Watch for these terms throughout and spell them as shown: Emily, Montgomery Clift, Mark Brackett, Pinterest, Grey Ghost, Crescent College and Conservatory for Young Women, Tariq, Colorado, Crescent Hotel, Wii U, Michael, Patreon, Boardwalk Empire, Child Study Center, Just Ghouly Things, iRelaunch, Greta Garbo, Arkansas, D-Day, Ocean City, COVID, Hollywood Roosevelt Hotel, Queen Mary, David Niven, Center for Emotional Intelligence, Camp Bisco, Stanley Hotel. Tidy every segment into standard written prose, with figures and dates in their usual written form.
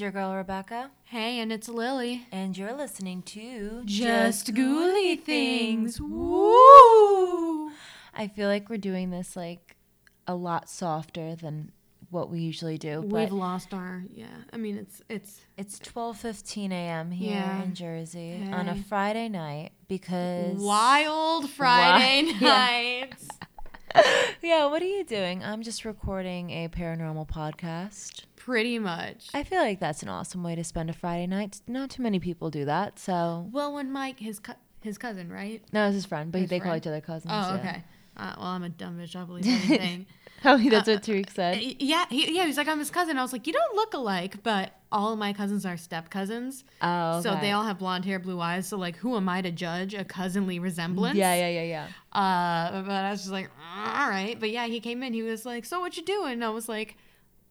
is your girl, Rebecca. Hey, and it's Lily. And you're listening to Just Ghouly Things. Woo! I feel like we're doing this, like, a lot softer than what we usually do. We've lost our, I mean, It's 12:15 a.m. here in Jersey on a Friday night because... Wild Friday nights. Yeah, what are you doing? I'm just recording a paranormal podcast. Pretty much. I feel like that's an awesome way to spend a Friday night. Not too many people do that, so... Well, when Mike, his cousin, right? No, it's his friend, but they call each other cousins. Oh, okay. Well, I'm a dumb bitch. I believe anything. Oh, that's what Tariq said. Yeah, he was like, I'm his cousin. I was like, you don't look alike, but all of my cousins are step-cousins. Oh, okay. So they all have blonde hair, blue eyes. So, like, who am I to judge a cousinly resemblance? Yeah. But I was just like, all right. But, yeah, he came in. He was like, so what you doing? And I was like,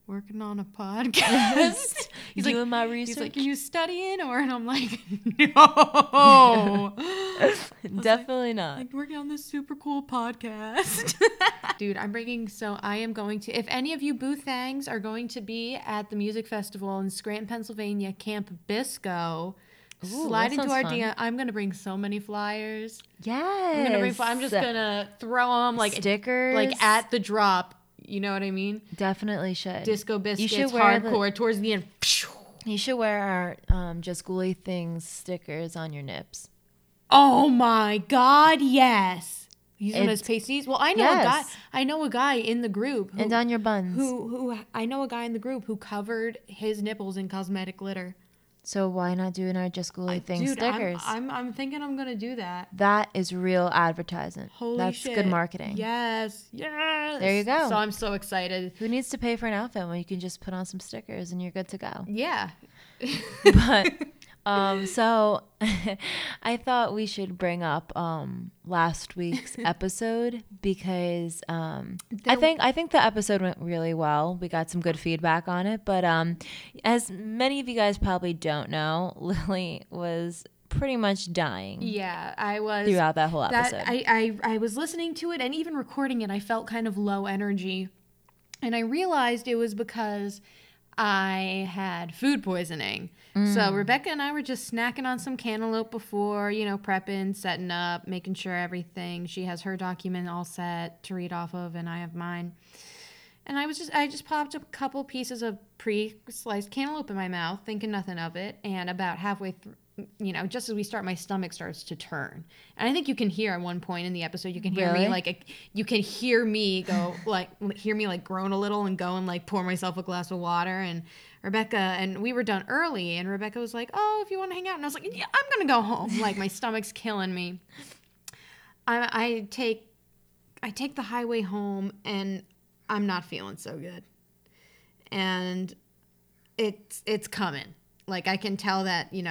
working on a podcast. He's doing my research. He's like, are you studying? And I'm like, no. Definitely not. Like, working on this super cool podcast. Dude, I am going to, if any of you Boo Thangs are going to be at the music festival in Scranton, Pennsylvania, Camp Bisco, slide into our DM. I'm going to bring so many flyers. Yes. I'm just going to throw them like stickers, like at the drop. You know what I mean? Definitely should. Disco Biscuits, hardcore, towards the end. You should wear our Just Ghouly Things stickers on your nips. Oh my God, yes. He's one of those pasties. Well, I know a guy in the group. And on your buns. I know a guy in the group who covered his nipples in cosmetic glitter. So why not doing our Just Ghouly Things stickers? I'm thinking I'm going to do that. That is real advertising. Holy shit. That's good marketing. Yes. There you go. So I'm so excited. Who needs to pay for an outfit when you can just put on some stickers and you're good to go? Yeah. But... so I thought we should bring up last week's episode because I think the episode went really well. We got some good feedback on it, but as many of you guys probably don't know, Lily was pretty much dying. Yeah, I was throughout that whole episode. I was listening to it and even recording it, I felt kind of low energy, and I realized it was because I had food poisoning. So Rebecca and I were just snacking on some cantaloupe before, prepping, setting up, making sure everything. She has her document all set to read off of, and I have mine. And I just popped a couple pieces of pre-sliced cantaloupe in my mouth, thinking nothing of it. And about halfway through, just as we start, my stomach starts to turn. And I think you can hear at one point in the episode, you can hear me groan a little and go and like pour myself a glass of water. And Rebecca, and we were done early, and Rebecca was like, oh, if you want to hang out. And I was like, yeah, I'm going to go home. Like, my stomach's killing me. I take the highway home, and I'm not feeling so good. And it's coming. Like, I can tell that, I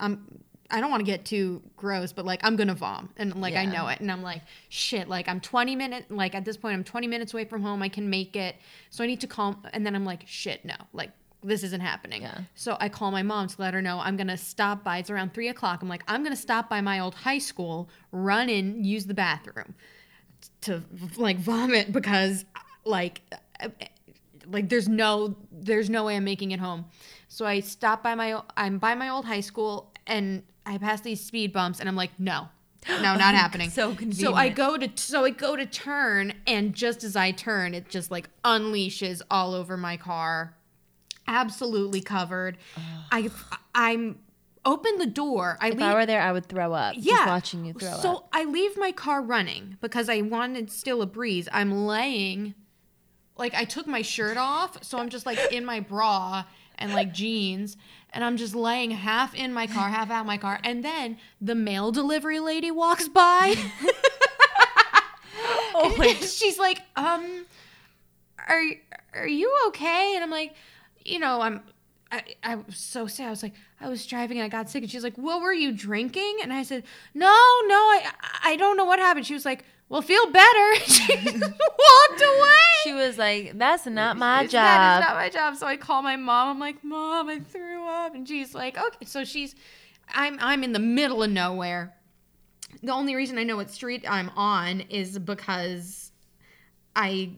don't want to get too gross, but, like, I'm going to vom. And, like, I know it. And I'm like, shit, like, at this point, I'm 20 minutes away from home. I can make it. So I need to call. And then I'm like, shit, no. Like, this isn't happening. Yeah. So I call my mom to let her know I'm going to stop by. It's around 3 o'clock. I'm like, I'm going to stop by my old high school, run in, use the bathroom to, like, vomit because, like... Like, there's no way I'm making it home. So I stop by my old high school, and I pass these speed bumps, and I'm like, no, not happening. So convenient. So I go to turn, and just as I turn, it just like unleashes all over my car, absolutely covered. I'm open the door. If I were there, I would throw up. Yeah, just watching you throw up. So I leave my car running because I wanted still a breeze. I'm laying. Like, I took my shirt off, so I'm just, like, in my bra and, like, jeans, and I'm just laying half in my car, half out my car, and then the mail delivery lady walks by. Oh my God. She's like, are you okay? And I'm like, I was so sad. I was like, I was driving and I got sick. And she's like, well, were you drinking? And I said, no, I don't know what happened. She was like, well, feel better. She just walked away. She was like, that's not my job. That is not my job. So I call my mom. I'm like, Mom, I threw up. And she's like, okay. So I'm in the middle of nowhere. The only reason I know what street I'm on is because I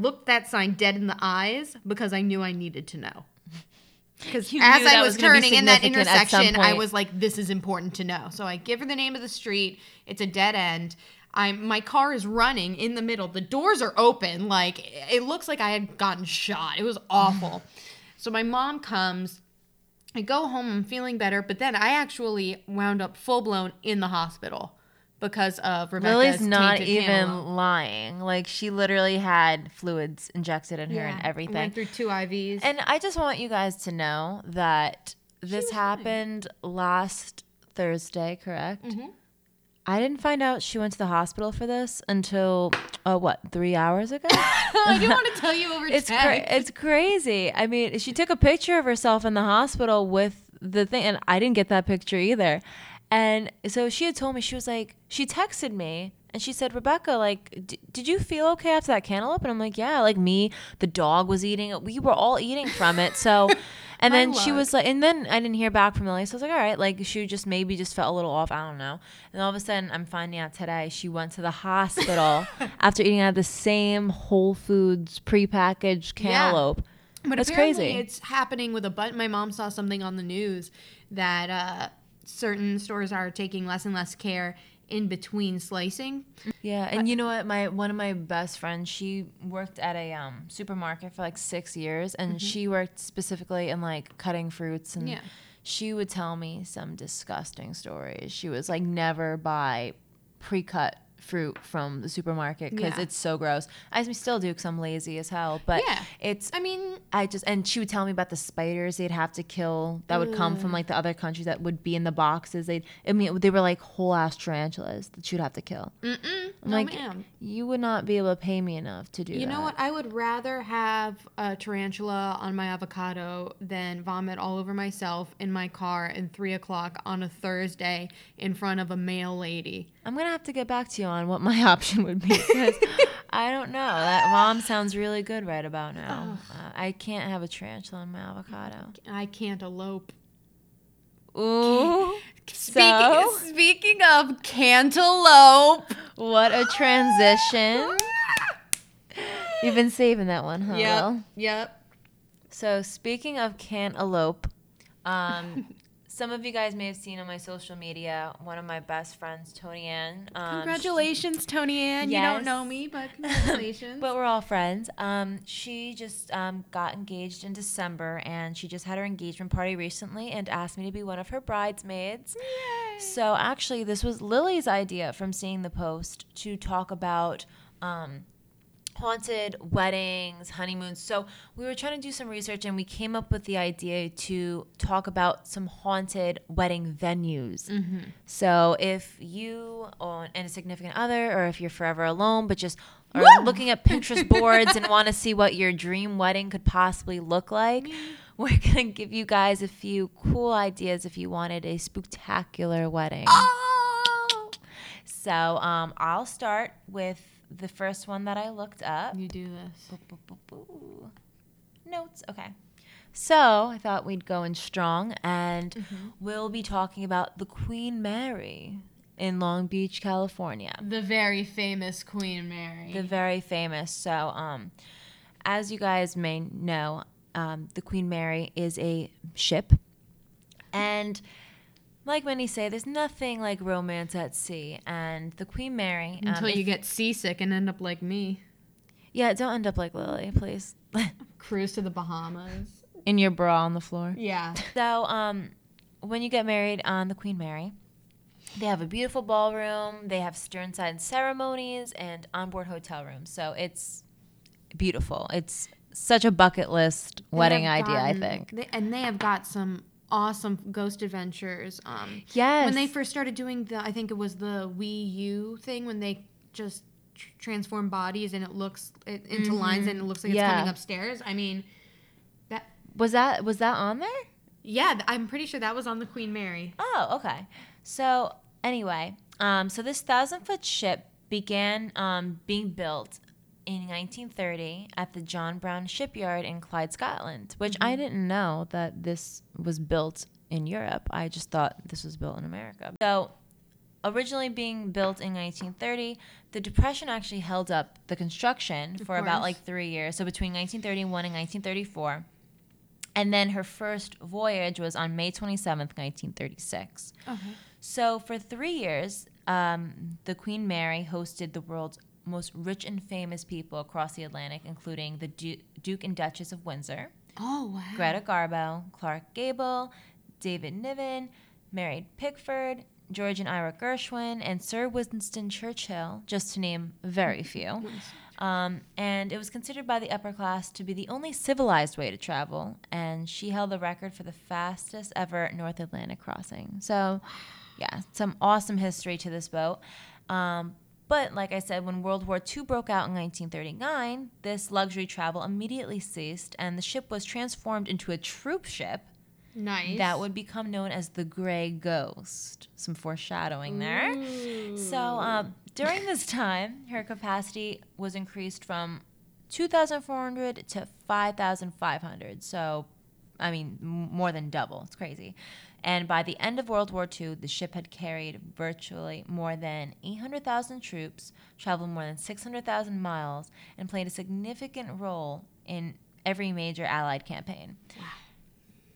looked that sign dead in the eyes because I knew I needed to know. Because as I was turning in that intersection, I was like, this is important to know. So I give her the name of the street. It's a dead end. My car is running in the middle. The doors are open. Like, it looks like I had gotten shot. It was awful. So my mom comes. I go home. I'm feeling better. But then I actually wound up full-blown in the hospital because of Rebecca's tainted cannula. Lily's not even lying. Like, she literally had fluids injected in her and everything. Went through 2 IVs. And I just want you guys to know that this happened last Thursday, correct? Mm-hmm. I didn't find out she went to the hospital for this until, 3 hours ago? I didn't want to tell you over text. It's crazy. I mean, she took a picture of herself in the hospital with the thing, and I didn't get that picture either. And so she had told me, she was like, she texted me, and she said, Rebecca, like, did you feel okay after that cantaloupe? And I'm like, yeah, like me, the dog was eating it. We were all eating from it, so... And then she was like, and then I didn't hear back from Lily. So I was like, all right, like she just maybe just felt a little off. I don't know. And all of a sudden I'm finding out today she went to the hospital after eating out of the same Whole Foods prepackaged cantaloupe. Yeah. But that's apparently crazy. It's happening with a bunch. My mom saw something on the news that certain stores are taking less and less care in between slicing. Yeah, and you know what? One of my best friends, she worked at a supermarket for like 6 years, and she worked specifically in like cutting fruits, and she would tell me some disgusting stories. She was like, never buy pre-cut fruit from the supermarket because it's so gross. I still do because I'm lazy as hell, but and she would tell me about the spiders they'd have to kill that would come from like the other countries that would be in the boxes. They were like whole ass tarantulas that you'd have to kill. No, ma'am. You would not be able to pay me enough to do that. You know what? I would rather have a tarantula on my avocado than vomit all over myself in my car at 3:00 on a Thursday in front of a male lady. I'm gonna have to get back to you on what my option would be because I don't know. That mom sounds really good right about now. I can't have a tarantula in my avocado. I can't elope. Ooh. Speaking of cantaloupe. What a transition. You've been saving that one, huh? Yep. So speaking of cantaloupe, some of you guys may have seen on my social media, one of my best friends, Tony Ann. Congratulations, Tony Ann. Yes. You don't know me, but congratulations. But we're all friends. She just got engaged in December, and she just had her engagement party recently and asked me to be one of her bridesmaids. Yay. So actually, this was Lily's idea from seeing the post to talk about haunted weddings, honeymoons. So we were trying to do some research, and we came up with the idea to talk about some haunted wedding venues. So if you and a significant other, or if you're forever alone but just are looking at Pinterest boards and want to see what your dream wedding could possibly look like, we're gonna give you guys a few cool ideas if you wanted a spooktacular wedding. So I'll start with the first one that I looked up. You do this. Notes. Okay. So I thought we'd go in strong, and we'll be talking about the Queen Mary in Long Beach, California. The very famous Queen Mary. The very famous. So as you guys may know, the Queen Mary is a ship, and like many say, there's nothing like romance at sea, and the Queen Mary... Until you get seasick and end up like me. Yeah, don't end up like Lily, please. Cruise to the Bahamas. In your bra on the floor. Yeah. So, when you get married on the Queen Mary, they have a beautiful ballroom, they have sternside ceremonies, and onboard hotel rooms. So it's beautiful. It's such a bucket list wedding idea, I think. They have got some... awesome ghost adventures. Yes. When they first started doing the, I think it was the Wii U thing, when they just transform bodies and it looks into lines and it looks like it's coming upstairs. I mean, was that on there? Yeah, I'm pretty sure that was on the Queen Mary. Oh, okay. So anyway, so this 1,000-foot ship began being built in 1930 at the John Brown Shipyard in Clyde, Scotland, which I didn't know that this was built in Europe. I just thought this was built in America. So originally being built in 1930, the Depression actually held up the construction for about like 3 years. So between 1931 and 1934, And then her first voyage was on May 27th, 1936. Okay. So for 3 years, the Queen Mary hosted the world's most rich and famous people across the Atlantic, including the Duke and Duchess of Windsor. Oh, wow. Greta Garbo, Clark Gable, David Niven, Mary Pickford, George and Ira Gershwin, and Sir Winston Churchill, just to name very few. And it was considered by the upper class to be the only civilized way to travel, and she held the record for the fastest ever North Atlantic crossing. So, yeah, some awesome history to this boat. But like I said, when World War II broke out in 1939, this luxury travel immediately ceased, and the ship was transformed into a troop ship. Nice. That would become known as the Grey Ghost. Some foreshadowing there. Ooh. So during this time, her capacity was increased from 2,400 to 5,500. So, I mean, more than double. It's crazy. And by the end of World War II, the ship had carried virtually more than 800,000 troops, traveled more than 600,000 miles, and played a significant role in every major Allied campaign. Wow.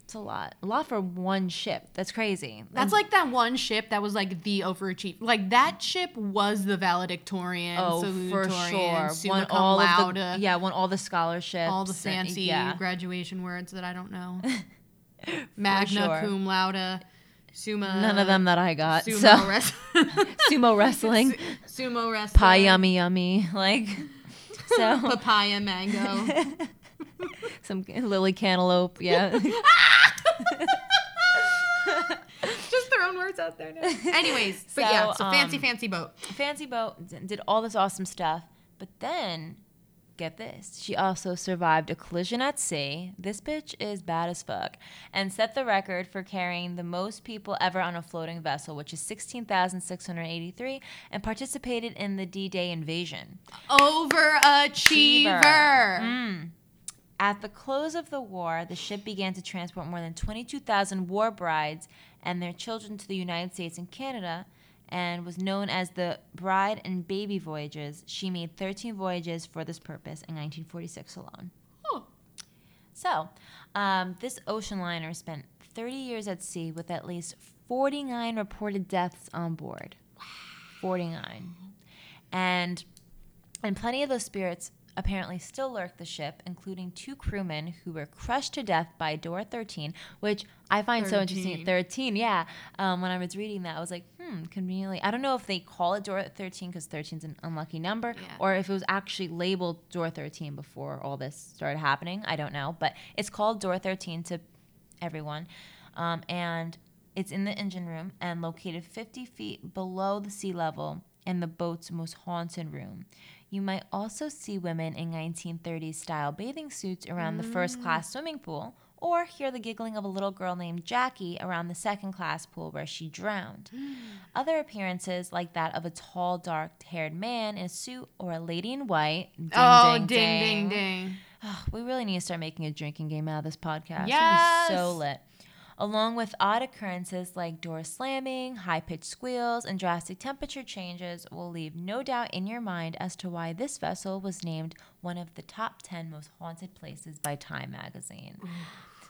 It's a lot. A lot for one ship. That's crazy. That's like that one ship that was like the overachiever. Like that ship was the valedictorian. Oh, for sure. Won all of the, yeah, won all the scholarships. All the fancy graduation words that I don't know. Magna cum laude. Summa. None of them that I got. Sumo wrestling. Sumo wrestling. Pie yummy yummy. Like so. Papaya mango. Some lily cantaloupe, yeah. Just throwing words out there now. Anyways, so, but yeah, so fancy boat. Fancy boat, did all this awesome stuff. But then, get this, she also survived a collision at sea. This bitch is bad as fuck. And set the record for carrying the most people ever on a floating vessel, which is 16,683, and participated in the D-Day invasion. Overachiever. Mm. At the close of the war, the ship began to transport more than 22,000 war brides and their children to the United States and Canada, and was known as the Bride and Baby Voyages. She made 13 voyages for this purpose in 1946 alone. Oh. So, this ocean liner spent 30 years at sea with at least 49 reported deaths on board. Wow. 49. And plenty of those spirits apparently still lurked the ship, including two crewmen who were crushed to death by door 13, which I find so interesting. 13, yeah. When I was reading that, I was like, conveniently. I don't know if they call it door 13 because 13 is an unlucky number, yeah, or if it was actually labeled door 13 before all this started happening. I don't know, but it's called door 13 to everyone. And it's in the engine room and located 50 feet below the sea level in the boat's most haunted room. You might also see women in 1930s-style bathing suits around the first-class swimming pool, or hear the giggling of a little girl named Jackie around the second-class pool where she drowned. Other appearances, like that of a tall, dark-haired man in a suit or a lady in white. Ding, oh, ding, ding, ding, ding. Oh, we really need to start making a drinking game out of this podcast. Yes! It'll be so lit. Along with odd occurrences like door slamming, high-pitched squeals, and drastic temperature changes will leave no doubt in your mind as to why this vessel was named one of the top 10 most haunted places by Time magazine.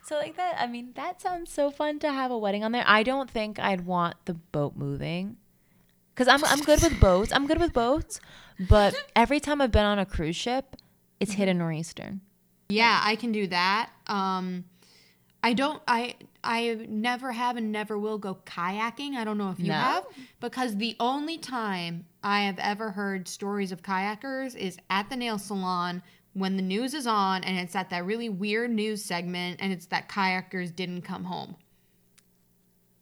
So like that, I mean, that sounds so fun to have a wedding on there. I don't think I'd want the boat moving because I'm good with boats. I'm good with boats. But every time I've been on a cruise ship, it's hit a nor'easter. Yeah, I can do that. I never have and never will go kayaking. I don't know if you have, because the only time I have ever heard stories of kayakers is at the nail salon when the news is on, and it's at that really weird news segment, and it's that kayakers didn't come home.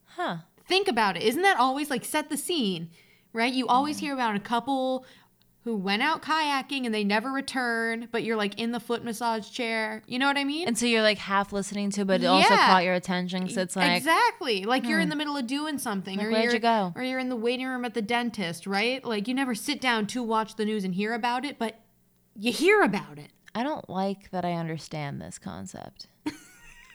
Huh. Think about it. Isn't that always like set the scene, right? You always hear about a couple who went out kayaking and they never return, but you're like in the foot massage chair. You know what I mean? And so you're like half listening to, but it also caught your attention. So it's like, exactly. Like you're in the middle of doing something. Like, or where'd you go? Or you're in the waiting room at the dentist, right? Like you never sit down to watch the news and hear about it, but you hear about it. I don't like that I understand this concept.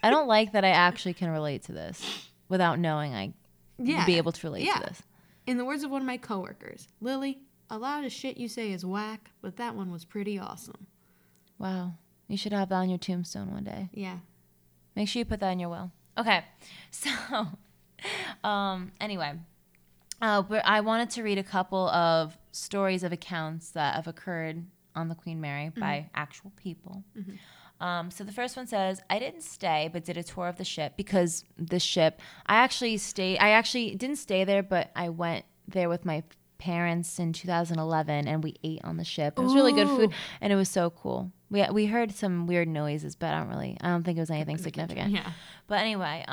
I don't like that I actually can relate to this without knowing I would be able to relate to this. In the words of one of my coworkers, Lily, a lot of shit you say is whack, but that one was pretty awesome. Wow. You should have that on your tombstone one day. Yeah. Make sure you put that in your will. Okay. So anyway, but I wanted to read a couple of stories of accounts that have occurred on the Queen Mary mm-hmm. by actual people. Mm-hmm. So the first one says, I didn't stay, but did a tour of the ship because the ship, I actually didn't stay there, but I went there with my parents in 2011 and we ate on the ship. It was really good food and it was so cool. We heard some weird noises, but I don't think it was anything significant. Yeah. But anyway,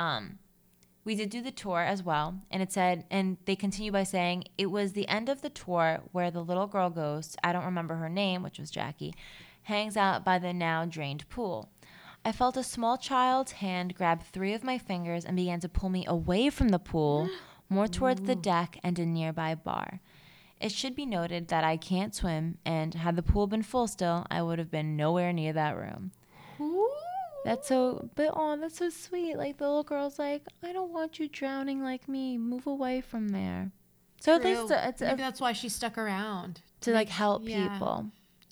we did do the tour as well, and it said, and they continue by saying, it was the end of the tour where the little girl ghost, I don't remember her name, which was Jackie, hangs out by the now drained pool. I felt a small child's hand grab three of my fingers and began to pull me away from the pool, more towards the deck and a nearby bar. It should be noted that I can't swim, and had the pool been full still, I would have been nowhere near that room. Ooh. That's so sweet. Like, the little girl's like, I don't want you drowning like me. Move away from there. So true. At least maybe that's why she stuck around. To like help people.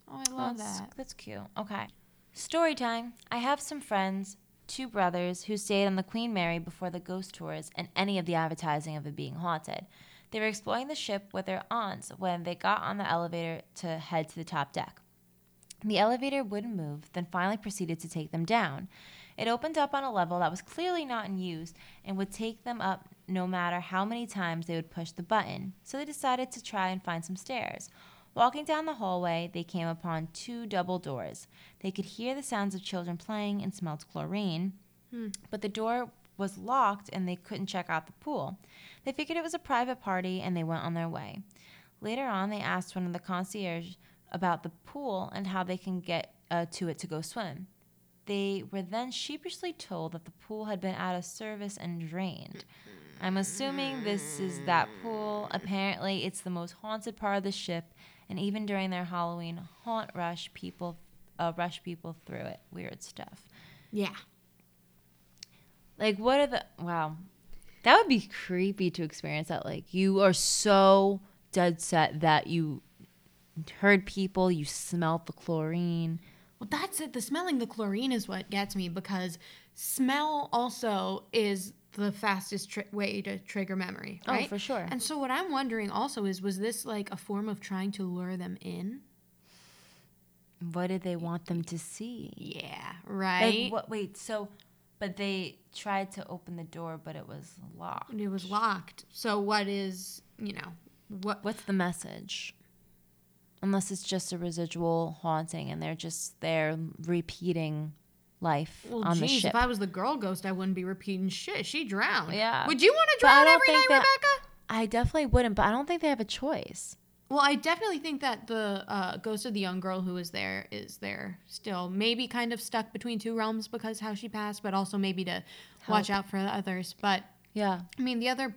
Oh, I love that. That's cute. Okay. Story time. I have some friends, two brothers, who stayed on the Queen Mary before the ghost tours and any of the advertising of it being haunted. They were exploring the ship with their aunts when they got on the elevator to head to the top deck. The elevator wouldn't move, then finally proceeded to take them down. It opened up on a level that was clearly not in use and would take them up no matter how many times they would push the button, so they decided to try and find some stairs. Walking down the hallway, they came upon two double doors. They could hear the sounds of children playing and smelled chlorine, but the door was locked and they couldn't check out the pool. They figured it was a private party and they went on their way. Later on, they asked one of the concierge about the pool and how they can get to it to go swim. They were then sheepishly told that the pool had been out of service and drained. I'm assuming this is that pool. Apparently, it's the most haunted part of the ship, and even during their Halloween haunt rush, people rush people through it. Weird stuff. Yeah. Like, what are the... Wow. That would be creepy to experience that. Like, you are so dead set that you heard people, you smelled the chlorine. Well, that's it. The smelling the chlorine is what gets me, because smell also is the fastest way to trigger memory, right? Oh, for sure. And so what I'm wondering also is, was this like a form of trying to lure them in? What did they want them to see? Yeah, right. Like, what, wait, so... But they tried to open the door, but it was locked. And it was locked. So what is, what's the message? Unless it's just a residual haunting and they're just there repeating life on the ship. If I was the girl ghost, I wouldn't be repeating shit. She drowned. Yeah. Would you want to drown every night, Rebecca? I definitely wouldn't, but I don't think they have a choice. Well, I definitely think that the ghost of the young girl who was there is there still. Maybe kind of stuck between two realms because how she passed, but also maybe to watch out for the others. But, yeah, I mean, the other,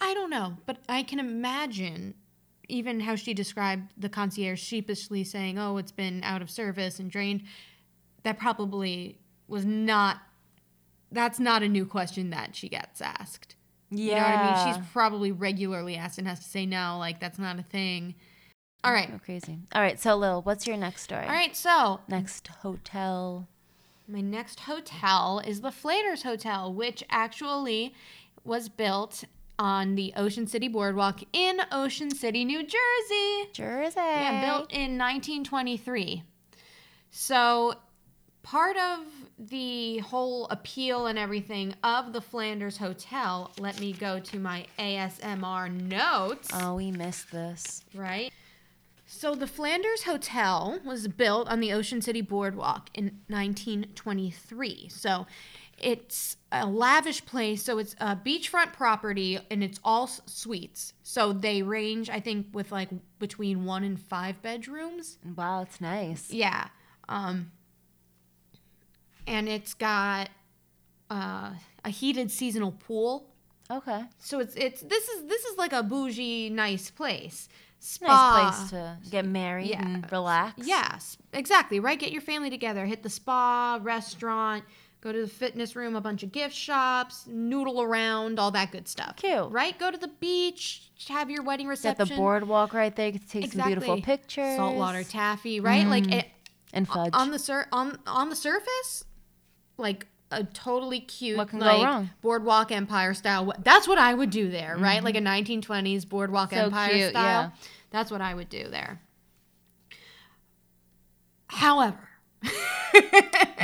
I don't know. But I can imagine even how she described the concierge sheepishly saying, oh, it's been out of service and drained. That probably was not, that's not a new question that she gets asked. Yeah. You know what I mean? She's probably regularly asked and has to say no. Like, that's not a thing. All right. So crazy. All right. So, Lil, what's your next story? All right. So. Next hotel. My next hotel is the Flanders Hotel, which actually was built on the Ocean City Boardwalk in Ocean City, New Jersey. Yeah, built in 1923. So, part of the whole appeal and everything of the Flanders Hotel, let me go to my ASMR notes. Oh, we missed this. Right? So the Flanders Hotel was built on the Ocean City Boardwalk in 1923. So it's a lavish place. So it's a beachfront property and it's all suites. So they range, I think, with like between 1 and 5 bedrooms. Wow, it's nice. Yeah. And it's got a heated seasonal pool. Okay. So this is like a bougie, nice place. Nice place to get married and relax. Yeah, exactly. Right. Get your family together. Hit the spa, restaurant, go to the fitness room, a bunch of gift shops, noodle around, all that good stuff. Cute. Right. Go to the beach. Have your wedding reception. At the boardwalk right there. You can take some beautiful pictures. Saltwater taffy. Right. Like it, and fudge on the surface. Like a totally cute, like, Boardwalk Empire style. That's what I would do there, right? Mm-hmm. Like a 1920s Boardwalk Empire style. Yeah. That's what I would do there. However,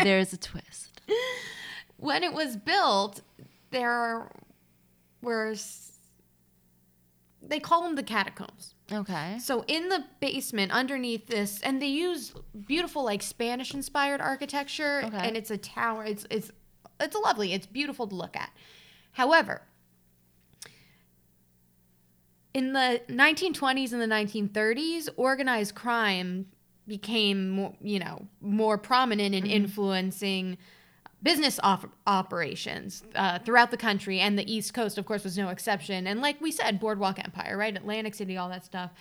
there's a twist. When it was built, there were, they call them the catacombs. Okay. So in the basement underneath this, and they use beautiful like Spanish inspired architecture, and it's a tower. It's lovely. It's beautiful to look at. However, in the 1920s and the 1930s, organized crime became more, you know, more prominent in influencing business operations throughout the country, and the East Coast, of course, was no exception. And like we said, Boardwalk Empire, right? Atlantic City, all that stuff.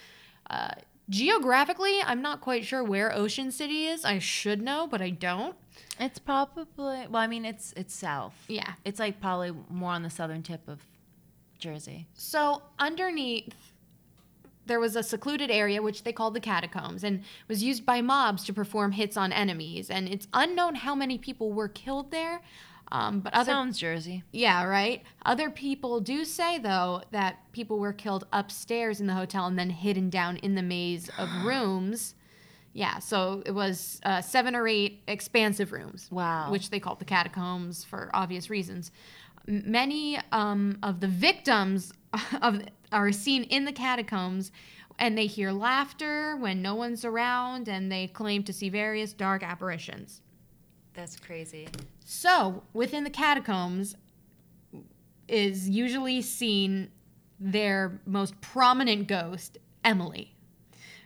Geographically, I'm not quite sure where Ocean City is. I should know, but I don't. It's probably, well, I mean, it's south. Yeah. It's like probably more on the southern tip of Jersey. So underneath, there was a secluded area, which they called the catacombs, and was used by mobs to perform hits on enemies. And it's unknown how many people were killed there. But other, sounds Jersey. Yeah, right? Other people do say, though, that people were killed upstairs in the hotel and then hidden down in the maze of rooms. Yeah, so it was 7 or 8 expansive rooms. Wow. Which they called the catacombs for obvious reasons. Many of the victims of are seen in the catacombs, and they hear laughter when no one's around, and they claim to see various dark apparitions. That's crazy. So within the catacombs is usually seen their most prominent ghost, Emily.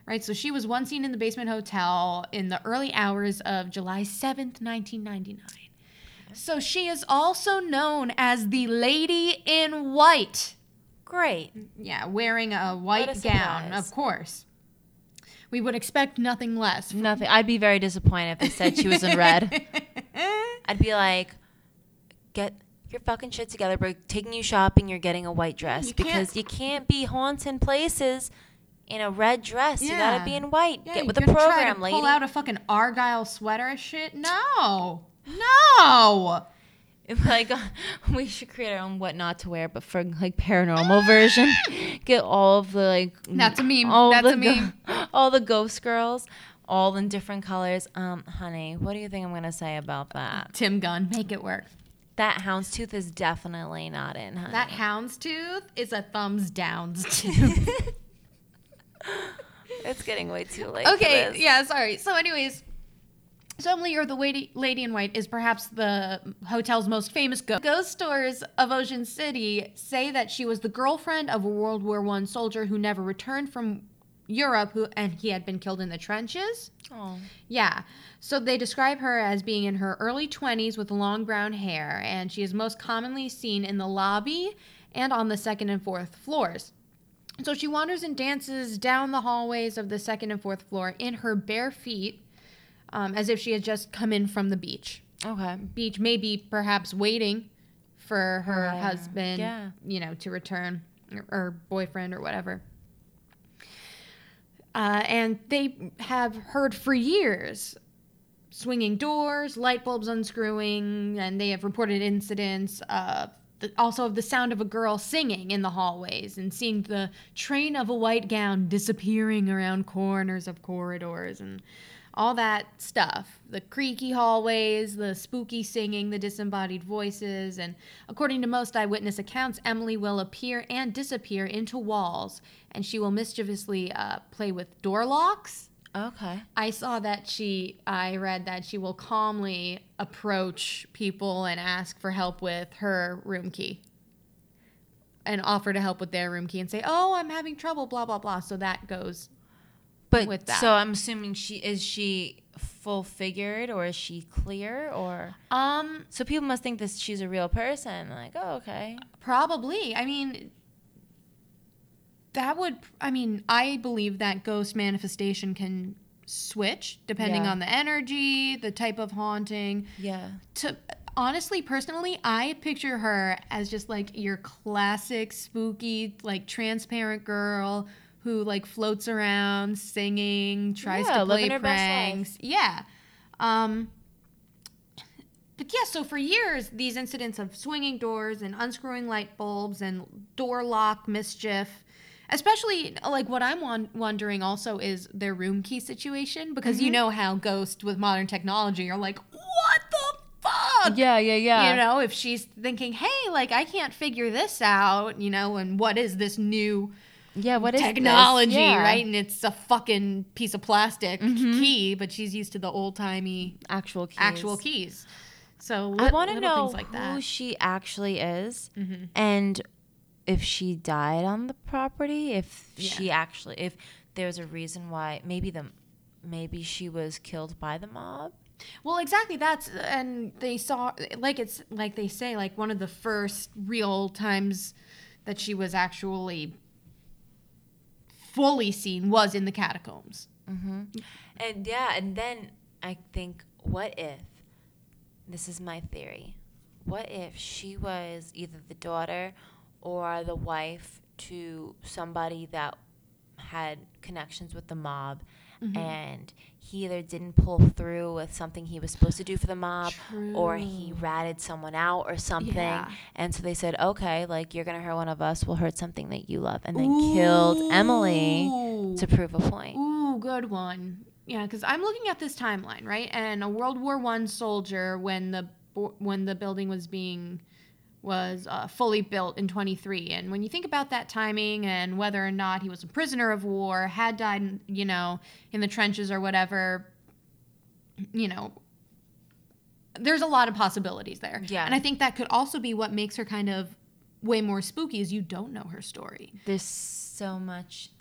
Right, so she was once seen in the basement hotel in the early hours of July 7th, 1999. So she is also known as the Lady in White. Great. Yeah, wearing a white gown, of course. We would expect nothing less. Nothing. I'd be very disappointed if they said she was in red. I'd be like, get your fucking shit together. We're taking you shopping. You're getting a white dress. Because you can't be haunting places in a red dress. Yeah. You gotta be in white. Yeah, get with the program, lady. Pull out a fucking Argyle sweater and shit. No. No. Like, we should create our own what not to wear, but for like paranormal version, get all of the like. That's a meme. That's a meme. All the ghost girls, all in different colors. Honey, what do you think I'm gonna say about that? Tim Gunn, make it work. That houndstooth is definitely not in, honey. That houndstooth is a thumbs downs tooth. It's getting way too late. Okay. For this. Yeah. Sorry. So, anyways. So Emily, or the Lady in White, is perhaps the hotel's most famous ghost. Ghost stories of Ocean City say that she was the girlfriend of a World War I soldier who never returned from Europe, and he had been killed in the trenches. Oh. Yeah. So they describe her as being in her early 20s with long brown hair, and she is most commonly seen in the lobby and on the 2nd and 4th floors. So she wanders and dances down the hallways of the 2nd and 4th floor in her bare feet, as if she had just come in from the beach. Okay. Beach, maybe perhaps waiting for her husband, you know, to return, or boyfriend or whatever. And they have heard for years swinging doors, light bulbs unscrewing, and they have reported incidents of also of the sound of a girl singing in the hallways and seeing the train of a white gown disappearing around corners of corridors and all that stuff, the creaky hallways, the spooky singing, the disembodied voices. And according to most eyewitness accounts, Emily will appear and disappear into walls, and she will mischievously play with door locks. Okay. I read that she will calmly approach people and ask for help with her room key, and offer to help with their room key and say, oh, I'm having trouble, blah, blah, blah. So that goes with that. So I'm assuming is she full figured, or is she clear, or so people must think that she's a real person. Like, oh, okay. Probably. I mean, I believe that ghost manifestation can switch depending on the energy, the type of haunting. Yeah. Honestly, personally, I picture her as just like your classic spooky, like transparent girl who like floats around singing, tries to play pranks. Yeah. But yeah, so for years, these incidents of swinging doors and unscrewing light bulbs and door lock mischief, especially, like, what I'm wondering also is their room key situation, because you know how ghosts with modern technology are like, what the fuck? Yeah. You know, if she's thinking, hey, like, I can't figure this out, you know, and what is this new technology, right? And it's a fucking piece of plastic key, but she's used to the old-timey actual keys. So I want to know who she actually is and if she died on the property, if she actually, if there's a reason why, maybe she was killed by the mob. Well, exactly. And they saw, like, it's like they say, like, one of the first real times that she was actually fully seen was in the catacombs. And yeah, and then I think, what if, this is my theory, what if she was either the daughter or the wife to somebody that had connections with the mob, and he either didn't pull through with something he was supposed to do for the mob, or he ratted someone out or something, and so they said, okay, like, you're gonna hurt one of us, we'll hurt something that you love, and then killed Emily to prove a point. Ooh, good one. Yeah, because I'm looking at this timeline, right, and a World War I soldier, when the building was fully built in 23. And when you think about that timing and whether or not he was a prisoner of war, had died, you know, in the trenches or whatever, you know, there's a lot of possibilities there. Yeah. And I think that could also be what makes her kind of way more spooky, is you don't know her story. There's so much,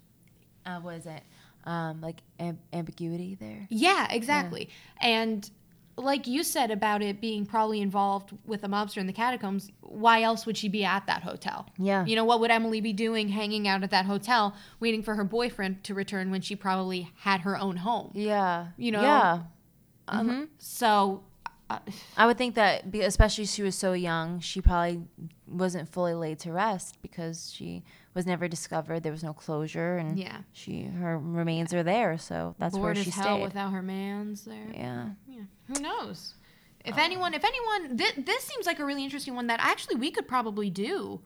ambiguity there. Yeah, exactly. Yeah. And like you said about it being probably involved with a mobster in the catacombs, why else would she be at that hotel? Yeah. You know, what would Emily be doing hanging out at that hotel waiting for her boyfriend to return when she probably had her own home? Yeah. You know? Yeah. So I would think that, especially she was so young, she probably wasn't fully laid to rest because she was never discovered. There was no closure, and her remains are there, so that's Lord where she stayed. Bored as hell without her man's there. Yeah. Who knows? If anyone, this seems like a really interesting one that actually we could probably do.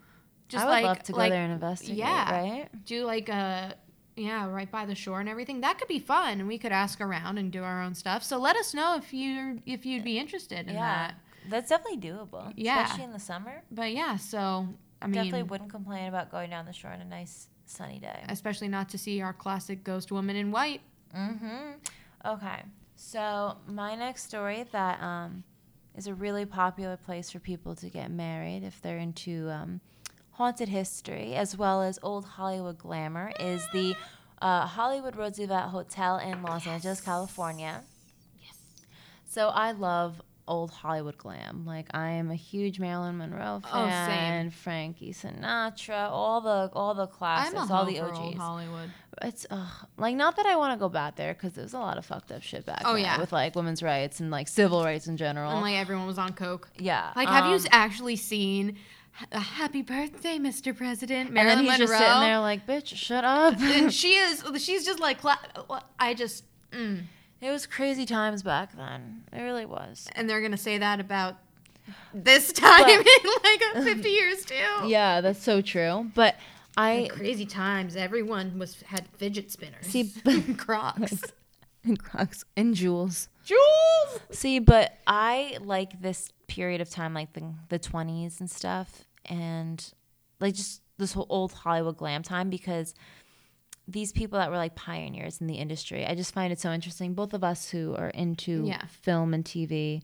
Just I would love to go there and investigate. Yeah, right. Do right by the shore and everything. That could be fun, and we could ask around and do our own stuff. So let us know if you'd be interested in that. That's definitely doable. Yeah, especially in the summer. But yeah, so I mean, definitely wouldn't complain about going down the shore on a nice sunny day. Especially not to see our classic ghost woman in white. Okay, so my next story that is a really popular place for people to get married if they're into haunted history, as well as old Hollywood glamour, is the Hollywood Roosevelt Hotel in Los Angeles, California. Yes. So I love old Hollywood glam. Like, I am a huge Marilyn Monroe fan, Frankie Sinatra, all the classics, all the OGs. Old Hollywood. It's like, not that I want to go back there because there was a lot of fucked up shit back then with like women's rights and like civil rights in general. And like everyone was on coke. Yeah. Like, have you actually seen a Happy Birthday, Mr. President, Marilyn Monroe? And then he's just sitting there like, bitch, shut up. And she's just like, It was crazy times back then. It really was. And they're going to say that about this time in like 50 years too. Yeah, that's so true. But in crazy times, everyone had fidget spinners. See, and Crocs. And Crocs. And Jewels. Jewels! See, but I like this period of time, like the 20s and stuff, and like just this whole old Hollywood glam time, because these people that were like pioneers in the industry, I just find it so interesting. Both of us who are into film and TV,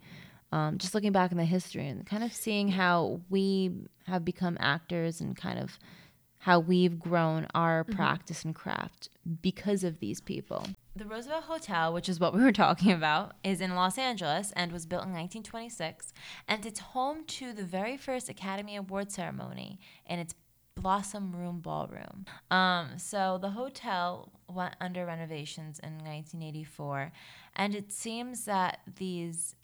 just looking back in the history and kind of seeing how we have become actors and kind of how we've grown our practice and craft because of these people. The Roosevelt Hotel, which is what we were talking about, is in Los Angeles and was built in 1926, and it's home to the very first Academy Award ceremony, and it's Blossom Room Ballroom. So the hotel went under renovations in 1984, and it seems that these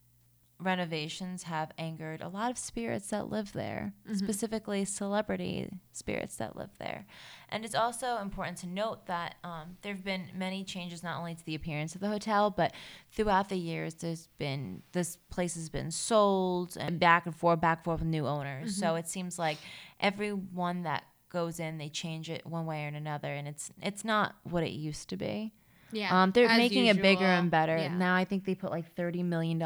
renovations have angered a lot of spirits that live there, mm-hmm. specifically celebrity spirits that live there. And it's also important to note that there have been many changes, not only to the appearance of the hotel, but throughout the years, this place has been sold and back and forth with new owners. Mm-hmm. So it seems like everyone that goes in, they change it one way or another, and it's not what it used to be. Yeah, they're making usual. It bigger and better. Yeah. Now I think they put like $30 million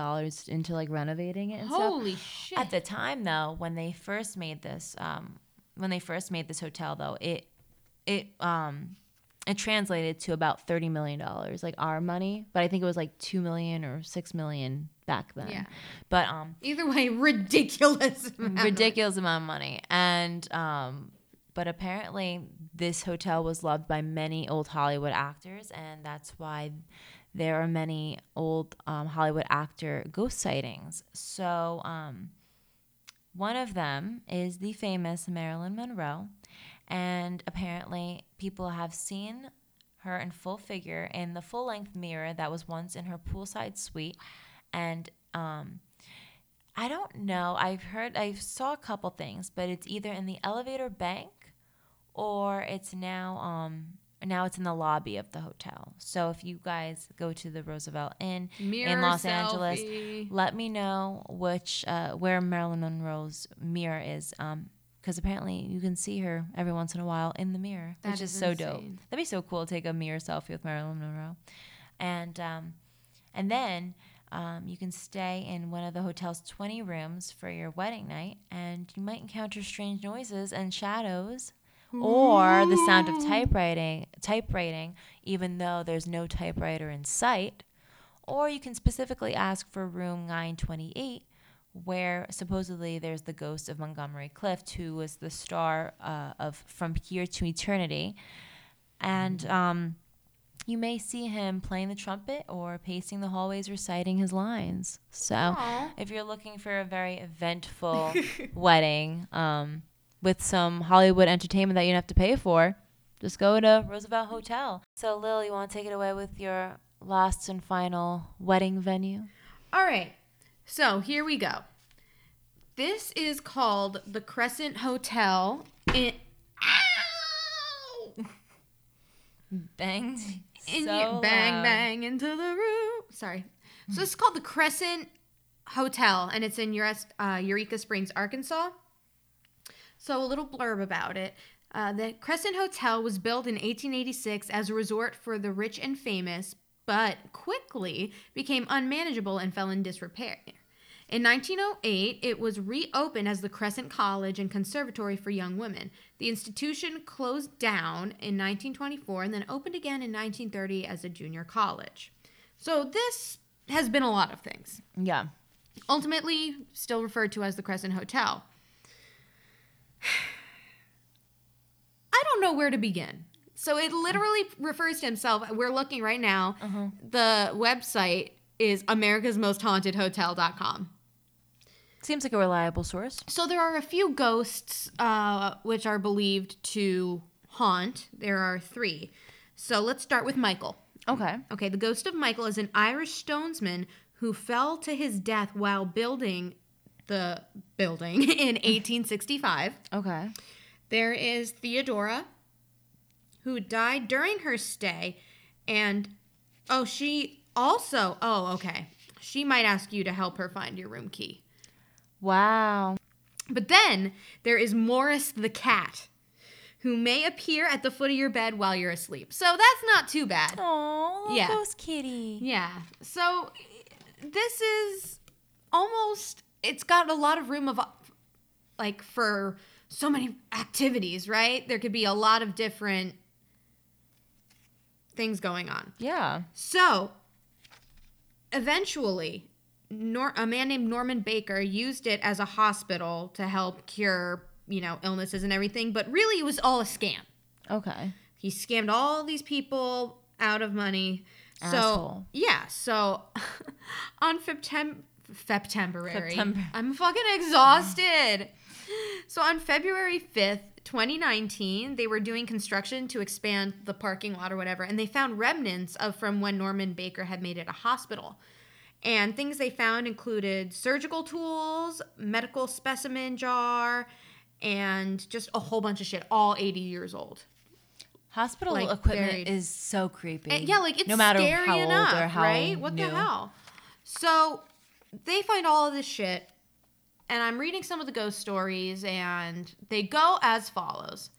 into like renovating it and Holy stuff. Shit. At the time though, when they first made this hotel though, it translated to about $30 million, like our money, but I think it was like $2 million or $6 million back then. Yeah. But either way, ridiculous amount of money. And but apparently this hotel was loved by many old Hollywood actors, and that's why there are many old Hollywood actor ghost sightings. So one of them is the famous Marilyn Monroe, and apparently people have seen her in full figure in the full-length mirror that was once in her poolside suite. And I don't know. I saw a couple things, but it's either in the elevator bank, or it's now it's in the lobby of the hotel. So if you guys go to the Roosevelt Inn in Los Angeles, let me know where Marilyn Monroe's mirror is, because apparently you can see her every once in a while in the mirror, which is so dope. That'd be so cool to take a mirror selfie with Marilyn Monroe. And then you can stay in one of the hotel's 20 rooms for your wedding night, and you might encounter strange noises and shadows. Or the sound of typewriting, even though there's no typewriter in sight. Or you can specifically ask for room 928, where supposedly there's the ghost of Montgomery Clift, who was the star of From Here to Eternity. And you may see him playing the trumpet or pacing the hallways reciting his lines. So if you're looking for a very eventful wedding, with some Hollywood entertainment that you don't have to pay for, just go to Roosevelt Hotel. So, Lil, you want to take it away with your last and final wedding venue? All right. So, here we go. This is called the Crescent Hotel. Ow! Banged. Bang into the room. Sorry. So, this is called the Crescent Hotel, and it's in Eureka Springs, Arkansas. So a little blurb about it. The Crescent Hotel was built in 1886 as a resort for the rich and famous, but quickly became unmanageable and fell in disrepair. In 1908, it was reopened as the Crescent College and Conservatory for Young Women. The institution closed down in 1924 and then opened again in 1930 as a junior college. So this has been a lot of things. Yeah. Ultimately, still referred to as the Crescent Hotel. I don't know where to begin. So it literally refers to himself. We're looking right now. Uh-huh. The website is americasmosthauntedhotel.com. Seems like a reliable source. So there are a few ghosts which are believed to haunt. There are three. So let's start with Michael. Okay, the ghost of Michael is an Irish stonesman who fell to his death while building the building in 1865. Okay. There is Theodora, who died during her stay, and she might ask you to help her find your room key. Wow. But then there is Morris the cat, who may appear at the foot of your bed while you're asleep. So that's not too bad. Aww, yeah. Ghost kitty. Yeah. So this is almost... It's got a lot of room of, like, for so many activities, right? There could be a lot of different things going on. Yeah. So, eventually, a man named Norman Baker used it as a hospital to help cure, illnesses and everything. But really, it was all a scam. Okay. He scammed all these people out of money. Asshole. So, yeah. So, on September. I'm fucking exhausted. So on February 5th, 2019, they were doing construction to expand the parking lot or whatever, and they found remnants from when Norman Baker had made it a hospital. And things they found included surgical tools, medical specimen jar, and just a whole bunch of shit, all 80 years old. Hospital equipment is so creepy. And yeah, like it's no matter scary how enough, old or how right? What new. The hell? So they find all of this shit, and I'm reading some of the ghost stories, and they go as follows.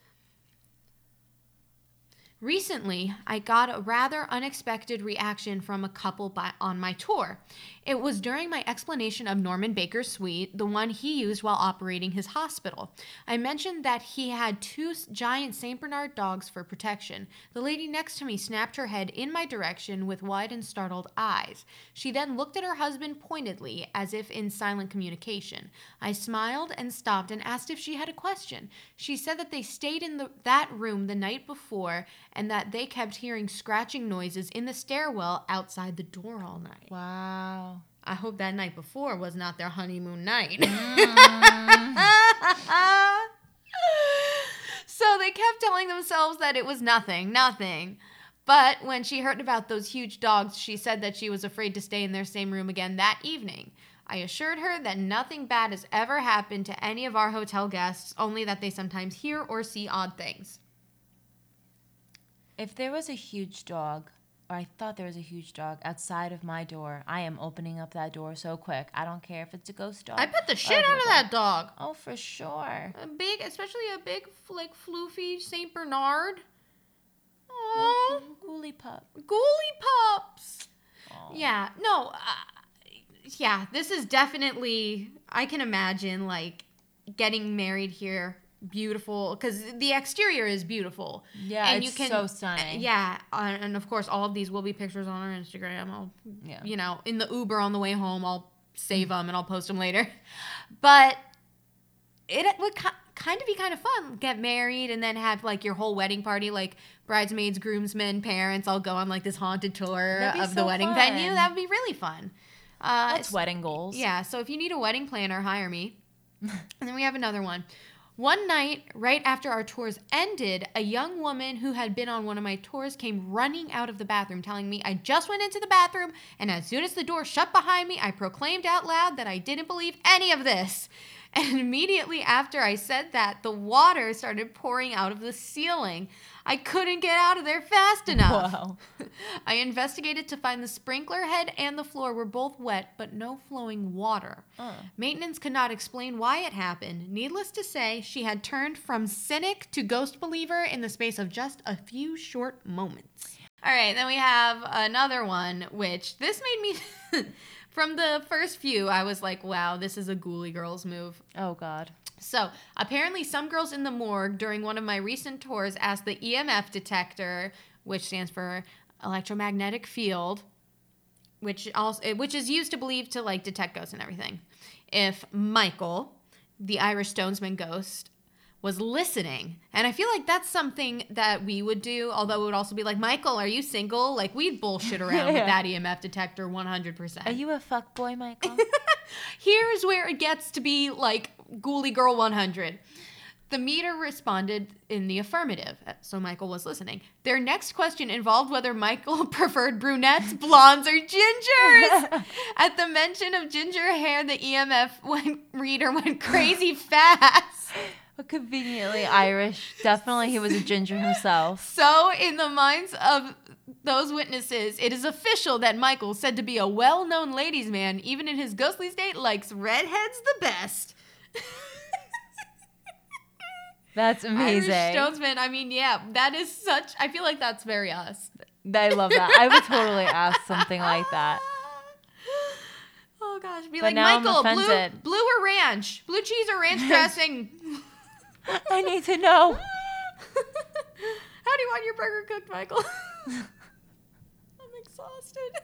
Recently, I got a rather unexpected reaction from a couple on my tour. It was during my explanation of Norman Baker's suite, the one he used while operating his hospital. I mentioned that he had two giant St. Bernard dogs for protection. The lady next to me snapped her head in my direction with wide and startled eyes. She then looked at her husband pointedly, as if in silent communication. I smiled and stopped and asked if she had a question. She said that they stayed in that room the night before and that they kept hearing scratching noises in the stairwell outside the door all night. Wow. I hope that night before was not their honeymoon night. So they kept telling themselves that it was nothing. But when she heard about those huge dogs, she said that she was afraid to stay in their same room again that evening. I assured her that nothing bad has ever happened to any of our hotel guests, only that they sometimes hear or see odd things. If there was a huge dog, or I thought there was a huge dog outside of my door, I am opening up that door so quick. I don't care if it's a ghost dog. I put the shit out of that dog. Oh, for sure. Especially a big, like, floofy St. Bernard. Aww. Ghouly pup. Ghouly pups. Aww. Yeah. No. Yeah, this is definitely, I can imagine, like, getting married here. Beautiful, because the exterior is beautiful. Yeah, and it's so stunning. Yeah, and of course, all of these will be pictures on our Instagram. I'll in the Uber on the way home, I'll save them and I'll post them later. But it would kind of be kind of fun. Get married and then have like your whole wedding party, like bridesmaids, groomsmen, parents. I'll go on like this haunted tour of the wedding venue. That would be really fun. That's wedding goals. Yeah, so if you need a wedding planner, hire me. And then we have another one. One night, right after our tours ended, a young woman who had been on one of my tours came running out of the bathroom telling me I just went into the bathroom, and as soon as the door shut behind me, I proclaimed out loud that I didn't believe any of this. And immediately after I said that, the water started pouring out of the ceiling. I couldn't get out of there fast enough. Wow. I investigated to find the sprinkler head and the floor were both wet, but no flowing water. Maintenance could not explain why it happened. Needless to say, she had turned from cynic to ghost believer in the space of just a few short moments. All right, then we have another one, which this made me... From the first few, I was like, wow, this is a ghouly girls move. Oh, God. So, apparently some girls in the morgue during one of my recent tours asked the EMF detector, which stands for electromagnetic field, which is used to believe to, like, detect ghosts and everything, if Michael, the Irish Stonesman ghost, was listening. And I feel like that's something that we would do, although it would also be like, Michael, are you single? Like, we'd bullshit around with that EMF detector 100%. Are you a fuckboy, Michael? Here's where it gets to be, like, Ghouly Girl 100. The meter responded in the affirmative, so Michael was listening. Their next question involved whether Michael preferred brunettes, blondes, or gingers. At the mention of ginger hair, the EMF reader went crazy fast. Conveniently Irish. Definitely he was a ginger himself. So, in the minds of those witnesses, it is official that Michael, said to be a well-known ladies' man, even in his ghostly state, likes redheads the best. That's amazing. Irish Stonesman, I mean, yeah, that is such... I feel like that's very us. I love that. I would totally ask something like that. Oh, gosh. Be but like, Michael, blue or ranch? Blue cheese or ranch dressing? I need to know. How do you want your burger cooked, Michael? I'm exhausted.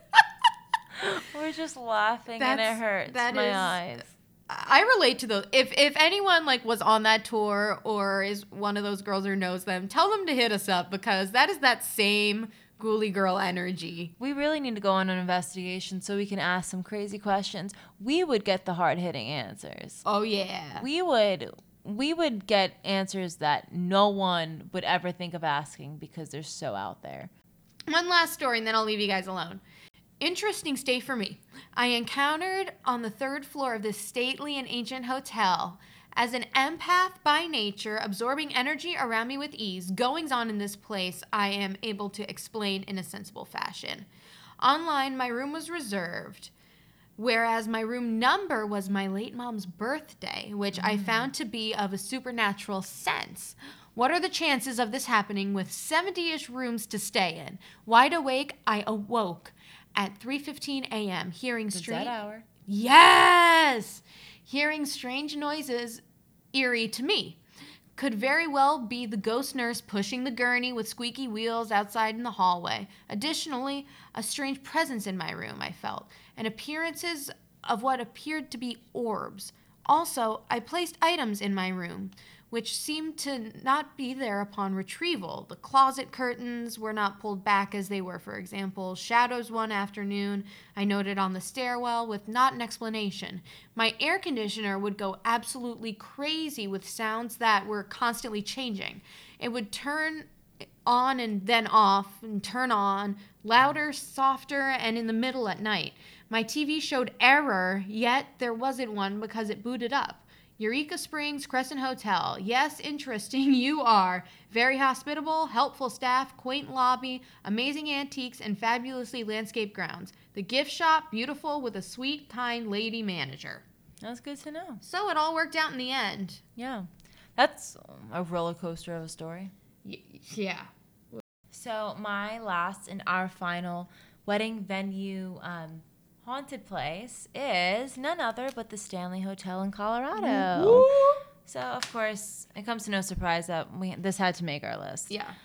We're just laughing and it hurts my eyes. I relate to those. If anyone like was on that tour or is one of those girls or knows them, tell them to hit us up because that is that same ghouly girl energy. We really need to go on an investigation so we can ask some crazy questions. We would get the hard-hitting answers. Oh, yeah. We would get answers that no one would ever think of asking because they're so out there. One last story, and then I'll leave you guys alone. Interesting stay for me. I encountered on the third floor of this stately and ancient hotel. As an empath by nature, absorbing energy around me with ease, goings-on in this place I am able to explain in a sensible fashion. Online, my room was reserved, whereas my room number was my late mom's birthday, which I found to be of a supernatural sense. What are the chances of this happening with 70-ish rooms to stay in? Wide awake, I awoke at 3:15 a.m., hearing strange... Yes! Hearing strange noises, eerie to me. Could very well be the ghost nurse pushing the gurney with squeaky wheels outside in the hallway. Additionally, a strange presence in my room, I felt, and appearances of what appeared to be orbs. Also, I placed items in my room, which seemed to not be there upon retrieval. The closet curtains were not pulled back as they were, for example. Shadows one afternoon, I noted on the stairwell with not an explanation. My air conditioner would go absolutely crazy with sounds that were constantly changing. It would turn on and then off and turn on, louder, softer, and in the middle at night. My TV showed error, yet there wasn't one because it booted up. Eureka Springs, Crescent Hotel. Yes, interesting, you are. Very hospitable, helpful staff, quaint lobby, amazing antiques, and fabulously landscaped grounds. The gift shop, beautiful, with a sweet, kind lady manager. That's good to know. So it all worked out in the end. Yeah. That's a roller coaster of a story. Yeah. So my last and our final wedding venue haunted place is none other but the Stanley Hotel in Colorado. Woo! So, of course, it comes to no surprise that this had to make our list. Yeah.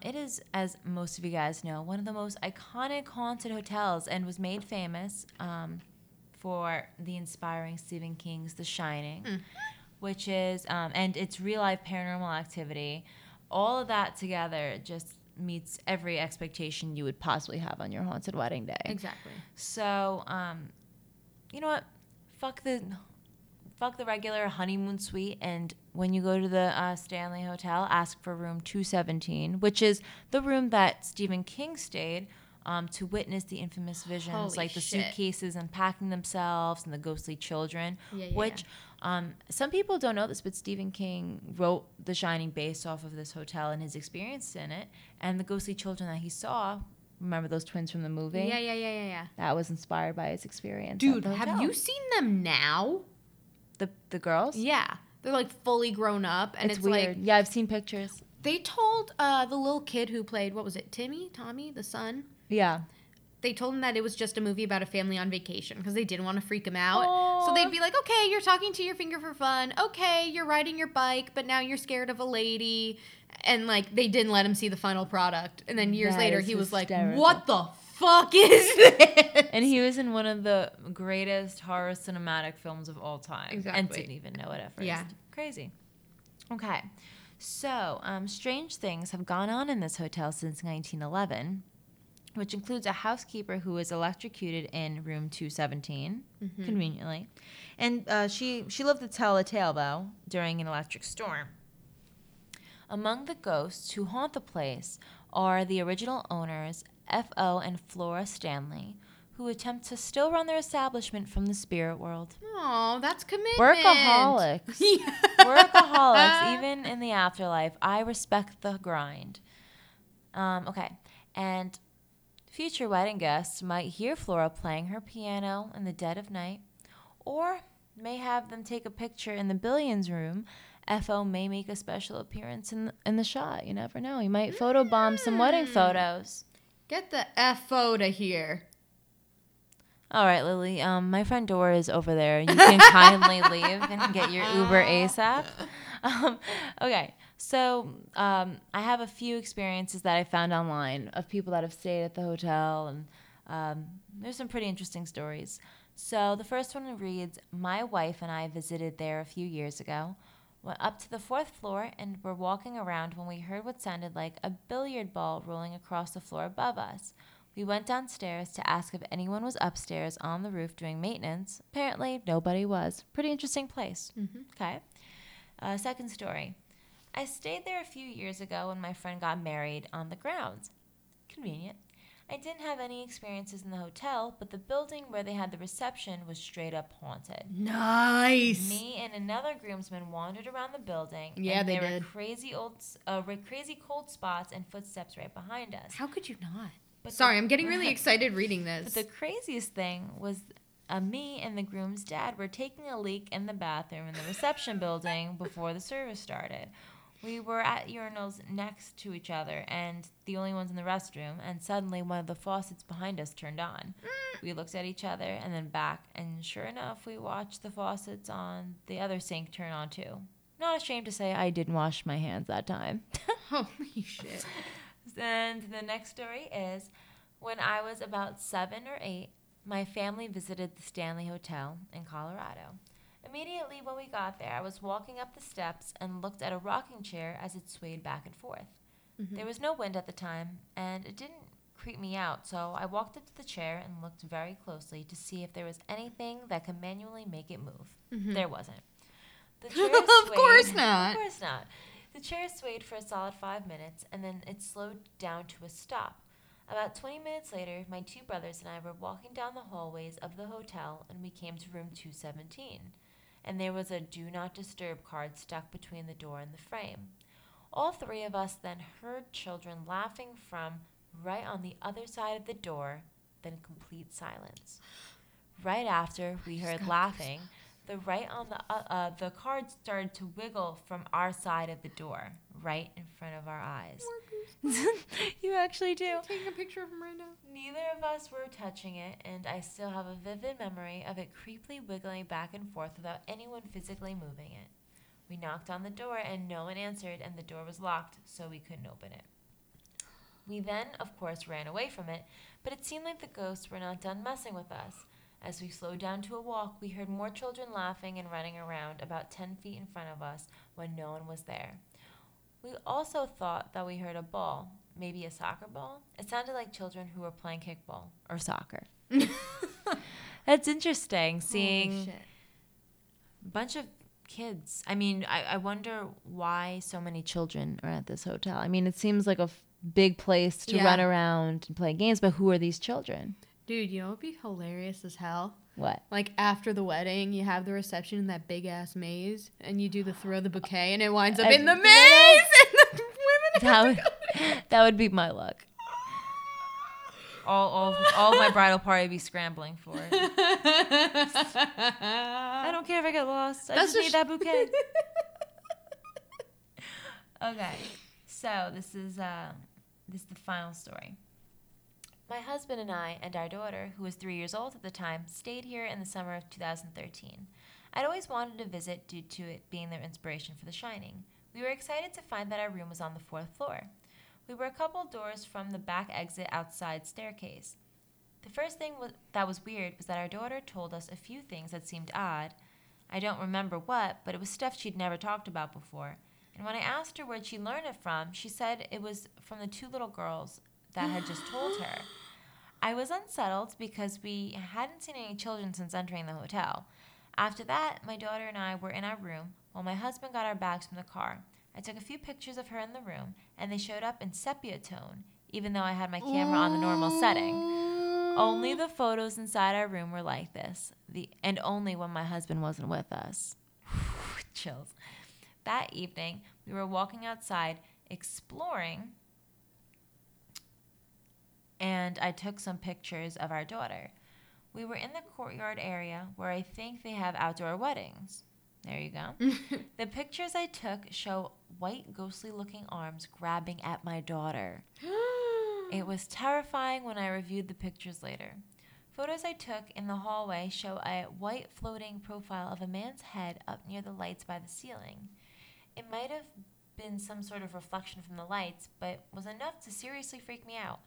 It is, as most of you guys know, one of the most iconic haunted hotels and was made famous for the inspiring Stephen King's The Shining, which is, and its real-life paranormal activity. All of that together just meets every expectation you would possibly have on your haunted wedding day. Exactly. So, you know what? Fuck the regular honeymoon suite, and when you go to the Stanley Hotel, ask for room 217, which is the room that Stephen King stayed to witness the infamous visions, the suitcases unpacking themselves and the ghostly children, some people don't know this, but Stephen King wrote The Shining based off of this hotel and his experience in it, and the ghostly children that he saw, remember those twins from the movie? Yeah. That was inspired by his experience. Dude, have you seen them now? The girls? Yeah. They're like fully grown up, and it's weird. Yeah, I've seen pictures. They told the little kid who played, what was it, Tommy, the son? Yeah. They told him that it was just a movie about a family on vacation because they didn't want to freak him out. Aww. So they'd be like, okay, you're talking to your finger for fun. Okay, you're riding your bike, but now you're scared of a lady. And, like, they didn't let him see the final product. And then years later, he was hysterical. Like, what the fuck is this? And he was in one of the greatest horror cinematic films of all time. Exactly. And didn't even know it at first. Yeah. Crazy. Okay. So, strange things have gone on in this hotel since 1911, which includes a housekeeper who was electrocuted in room 217, conveniently. And she lived to tell a tale, though, during an electric storm. Among the ghosts who haunt the place are the original owners, F.O. and Flora Stanley, who attempt to still run their establishment from the spirit world. Oh, that's commitment. Workaholics. Yeah. Workaholics, even in the afterlife. I respect the grind. Okay, and... future wedding guests might hear Flora playing her piano in the dead of night, or may have them take a picture in the billions room. F.O. may make a special appearance in the shot. You never know. He might photobomb some wedding photos. Get the F.O. to here. All right, Lily. My front door is over there. You can kindly leave and get your Uber ASAP. Okay. So I have a few experiences that I found online of people that have stayed at the hotel, and there's some pretty interesting stories. So the first one reads, my wife and I visited there a few years ago, went up to the fourth floor, and were walking around when we heard what sounded like a billiard ball rolling across the floor above us. We went downstairs to ask if anyone was upstairs on the roof doing maintenance. Apparently, nobody was. Pretty interesting place. Mm-hmm. Okay. Second story. I stayed there a few years ago when my friend got married on the grounds. Convenient. I didn't have any experiences in the hotel, but the building where they had the reception was straight up haunted. Nice. Me and another groomsman wandered around the building. Yeah, and there were crazy cold spots and footsteps right behind us. How could you not? But sorry, I'm getting really excited reading this. But the craziest thing was me and the groom's dad were taking a leak in the bathroom in the reception building before the service started. We were at urinals next to each other and the only ones in the restroom, and suddenly one of the faucets behind us turned on. We looked at each other and then back, and sure enough, we watched the faucets on the other sink turn on too. Not ashamed to say I didn't wash my hands that time. Holy shit. And the next story is, when I was about 7 or 8, my family visited the Stanley Hotel in Colorado. Immediately when we got there, I was walking up the steps and looked at a rocking chair as it swayed back and forth. Mm-hmm. There was no wind at the time, and it didn't creep me out, so I walked up to the chair and looked very closely to see if there was anything that could manually make it move. Mm-hmm. There wasn't. The chair swayed. Of course not. Of course not. The chair swayed for a solid 5 minutes, and then it slowed down to a stop. About 20 minutes later, my two brothers and I were walking down the hallways of the hotel, and we came to room 217. And there was a do not disturb card stuck between the door and the frame. All three of us then heard children laughing from right on the other side of the door, then complete silence. Right after we heard laughing, the right on the card started to wiggle from our side of the door, right in front of our eyes. You actually do. I'm taking a picture of him right now. Neither of us were touching it, and I still have a vivid memory of it creepily wiggling back and forth without anyone physically moving it. We knocked on the door, and no one answered, and the door was locked, so we couldn't open it. We then, of course, ran away from it, but it seemed like the ghosts were not done messing with us. As we slowed down to a walk, we heard more children laughing and running around about 10 feet in front of us when no one was there. We also thought that we heard a ball, maybe a soccer ball. It sounded like children who were playing kickball or soccer. That's interesting, seeing a bunch of kids. I mean, I wonder why so many children are at this hotel. I mean, it seems like a big place to run around and play games, but who are these children? Dude, you know what would be hilarious as hell? What? Like, after the wedding, you have the reception in that big-ass maze, and you do the throw the bouquet, and it winds up in the maze, and the women that would be my luck. All my bridal party would be scrambling for it. I don't care if I get lost. I just need that bouquet. Okay. So, this is the final story. My husband and I and our daughter, who was 3 years old at the time, stayed here in the summer of 2013. I'd always wanted to visit due to it being their inspiration for The Shining. We were excited to find that our room was on the 4th floor. We were a couple doors from the back exit outside staircase. The first thing that was weird was that our daughter told us a few things that seemed odd. I don't remember what, but it was stuff she'd never talked about before. And when I asked her where she learned it from, she said it was from the two little girls that had just told her. I was unsettled because we hadn't seen any children since entering the hotel. After that, my daughter and I were in our room while my husband got our bags from the car. I took a few pictures of her in the room, and they showed up in sepia tone, even though I had my camera on the normal setting. Only the photos inside our room were like this, and only when my husband wasn't with us. Chills. That evening, we were walking outside, exploring, and I took some pictures of our daughter. We were in the courtyard area where I think they have outdoor weddings. There you go. The pictures I took show white, ghostly-looking arms grabbing at my daughter. It was terrifying when I reviewed the pictures later. Photos I took in the hallway show a white floating profile of a man's head up near the lights by the ceiling. It might have been some sort of reflection from the lights, but was enough to seriously freak me out.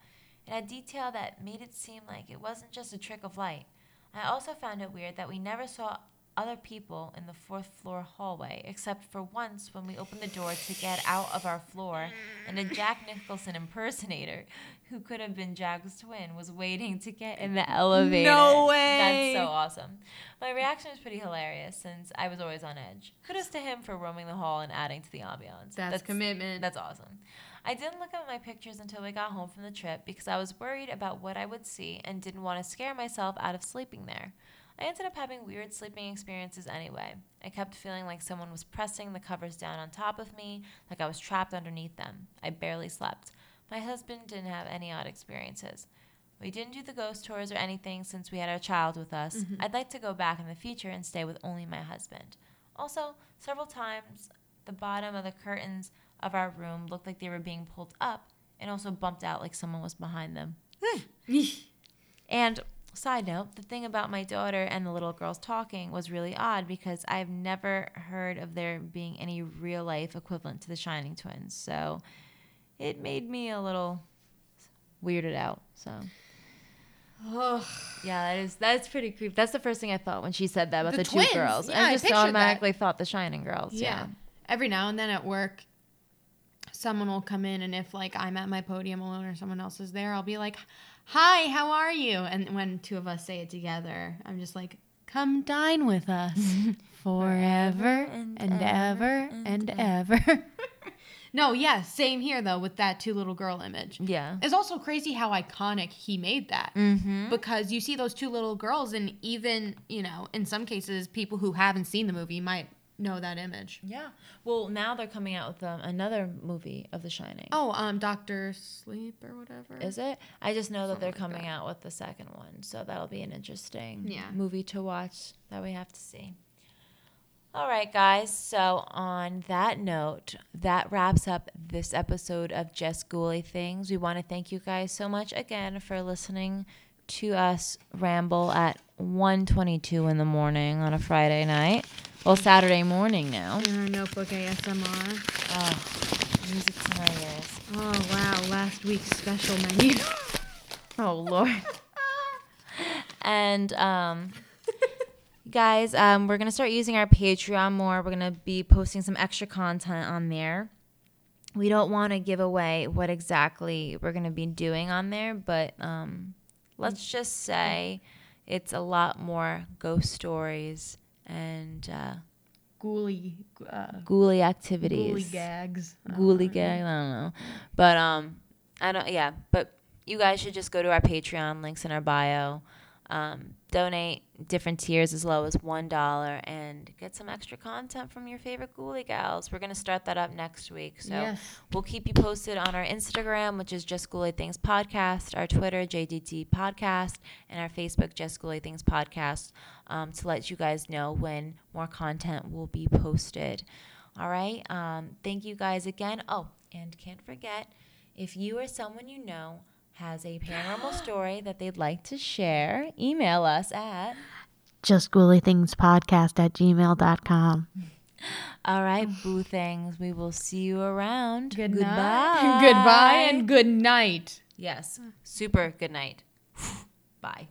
It had detail that made it seem like it wasn't just a trick of light. I also found it weird that we never saw other people in the 4th floor hallway, except for once when we opened the door to get out of our floor, and a Jack Nicholson impersonator, who could have been Jack's twin, was waiting to get in the elevator. No way! That's so awesome. My reaction was pretty hilarious, since I was always on edge. Kudos to him for roaming the hall and adding to the ambiance. That's commitment. That's awesome. I didn't look at my pictures until we got home from the trip because I was worried about what I would see and didn't want to scare myself out of sleeping there. I ended up having weird sleeping experiences anyway. I kept feeling like someone was pressing the covers down on top of me, like I was trapped underneath them. I barely slept. My husband didn't have any odd experiences. We didn't do the ghost tours or anything since we had our child with us. Mm-hmm. I'd like to go back in the future and stay with only my husband. Also, several times, the bottom of the curtains of our room looked like they were being pulled up and also bumped out like someone was behind them. And side note, the thing about my daughter and the little girls talking was really odd because I've never heard of there being any real-life equivalent to the Shining Twins. So it made me a little weirded out. So... Oh. Yeah, that's pretty creepy. That's the first thing I thought when she said that about the twins. Two girls. Yeah, I just automatically thought the Shining girls. Yeah. Every now and then at work, someone will come in, and if like I'm at my podium alone or someone else is there, I'll be like, "Hi, how are you?" And when two of us say it together, I'm just like, "Come dine with us forever and ever and ever." No, yeah, same here, though, with that two-little-girl image. Yeah. It's also crazy how iconic he made that. Mm-hmm. Because you see those two little girls, and even, you know, in some cases, people who haven't seen the movie might know that image. Yeah. Well, now they're coming out with another movie of The Shining. Oh, Dr. Sleep or whatever. Is it? I just know that they're coming out with the second one, so that'll be an interesting movie to watch that we have to see. All right, guys. So on that note, that wraps up this episode of Just Ghouly Things. We want to thank you guys so much again for listening to us ramble at 1:22 in the morning on a Friday night. Well, Saturday morning now. In our notebook ASMR. Oh, music to my ears. Oh, wow. Last week's special menu. Oh, Lord. And, guys, we're going to start using our Patreon more. We're going to be posting some extra content on there. We don't want to give away what exactly we're going to be doing on there, but let's just say it's a lot more ghost stories and ghouly activities. Ghouly gags. Ghouly gags, I don't know. But, but you guys should just go to our Patreon, links in our bio. Donate different tiers as low as $1 and get some extra content from your favorite ghouly gals. We're going to start that up next week. So we'll keep you posted on our Instagram, which is Just Ghouly Things Podcast, our Twitter, JDT Podcast, and our Facebook, Just Ghouly Things Podcast, to let you guys know when more content will be posted. All right. Thank you guys again. Oh, and can't forget, if you or someone you know has a paranormal story that they'd like to share, email us at justghoulythingspodcast@gmail.com. All right, boo things. We will see you around. Goodbye. Goodbye and good night. Yes, super good night. Bye.